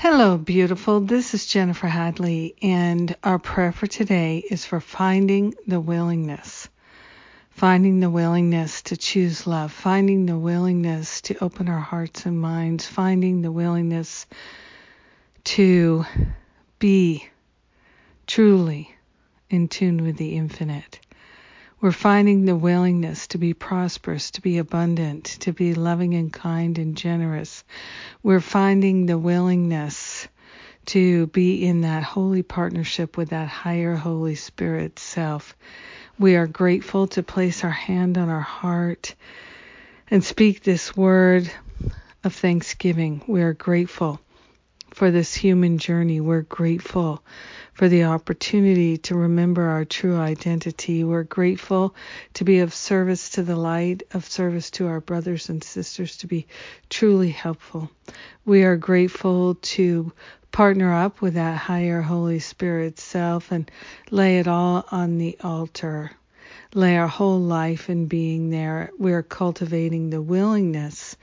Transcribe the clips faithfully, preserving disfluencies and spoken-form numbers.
Hello, beautiful. This is Jennifer Hadley, and our prayer for today is for finding the willingness. Finding the willingness to choose love. Finding the willingness to open our hearts and minds. Finding the willingness to be truly in tune with the infinite. We're finding the willingness to be prosperous, to be abundant, to be loving and kind and generous. We're finding the willingness to be in that holy partnership with that higher Holy Spirit self. We are grateful to place our hand on our heart and speak this word of thanksgiving. We are grateful for this human journey. We're grateful for the opportunity to remember our true identity. We're grateful to be of service to the light, of service to our brothers and sisters, to be truly helpful. We are grateful to partner up with that higher Holy Spirit self and lay it all on the altar. Lay our whole life in being there. We are cultivating the willingness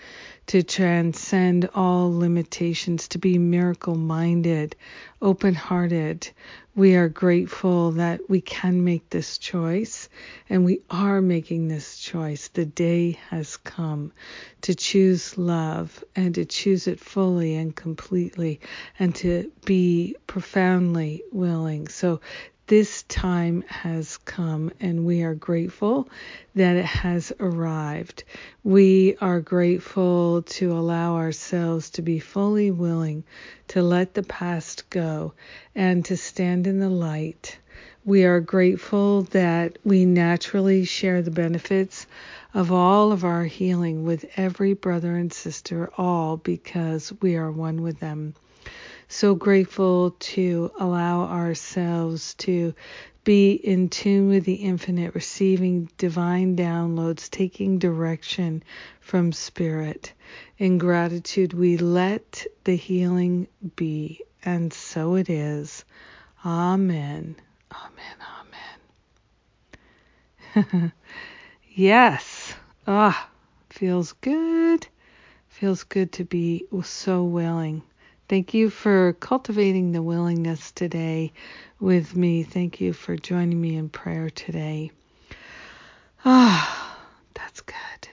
to transcend all limitations, to be miracle-minded, open-hearted. We are grateful that we can make this choice, and we are making this choice. The day has come to choose love and to choose it fully and completely and to be profoundly willing. So this time has come, and we are grateful that it has arrived. We are grateful to allow ourselves to be fully willing to let the past go and to stand in the light. We are grateful that we naturally share the benefits of all of our healing with every brother and sister, all because we are one with them. So grateful to allow ourselves to be in tune with the infinite, receiving divine downloads, taking direction from spirit. In gratitude, we let the healing be, and so it is. Amen. Amen. Amen. Yes. Ah, feels good. Feels good to be so willing. Thank you for cultivating the willingness today with me. Thank you for joining me in prayer today. Ah, oh, that's good.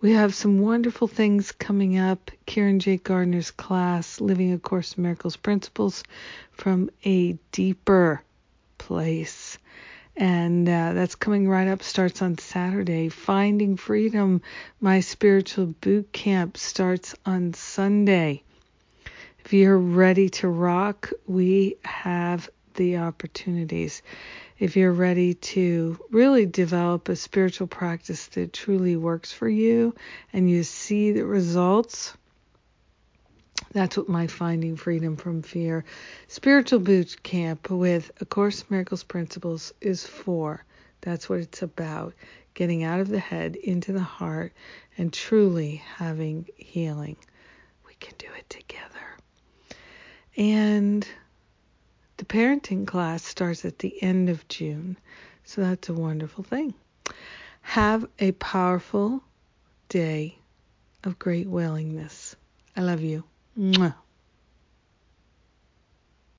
We have some wonderful things coming up. Karen J. Gardner's class, Living A Course in Miracles Principles from a Deeper Place. And uh, that's coming right up, starts on Saturday. Finding Freedom, my spiritual boot camp, starts on Sunday. If you're ready to rock, we have the opportunities. If you're ready to really develop a spiritual practice that truly works for you and you see the results, that's what my Finding Freedom from Fear Spiritual Boot Camp with A Course in Miracles Principles is for. That's what it's about, getting out of the head into the heart and truly having healing. We can do it together. And the parenting class starts at the end of June. So that's a wonderful thing. Have a powerful day of great willingness. I love you. Mwah.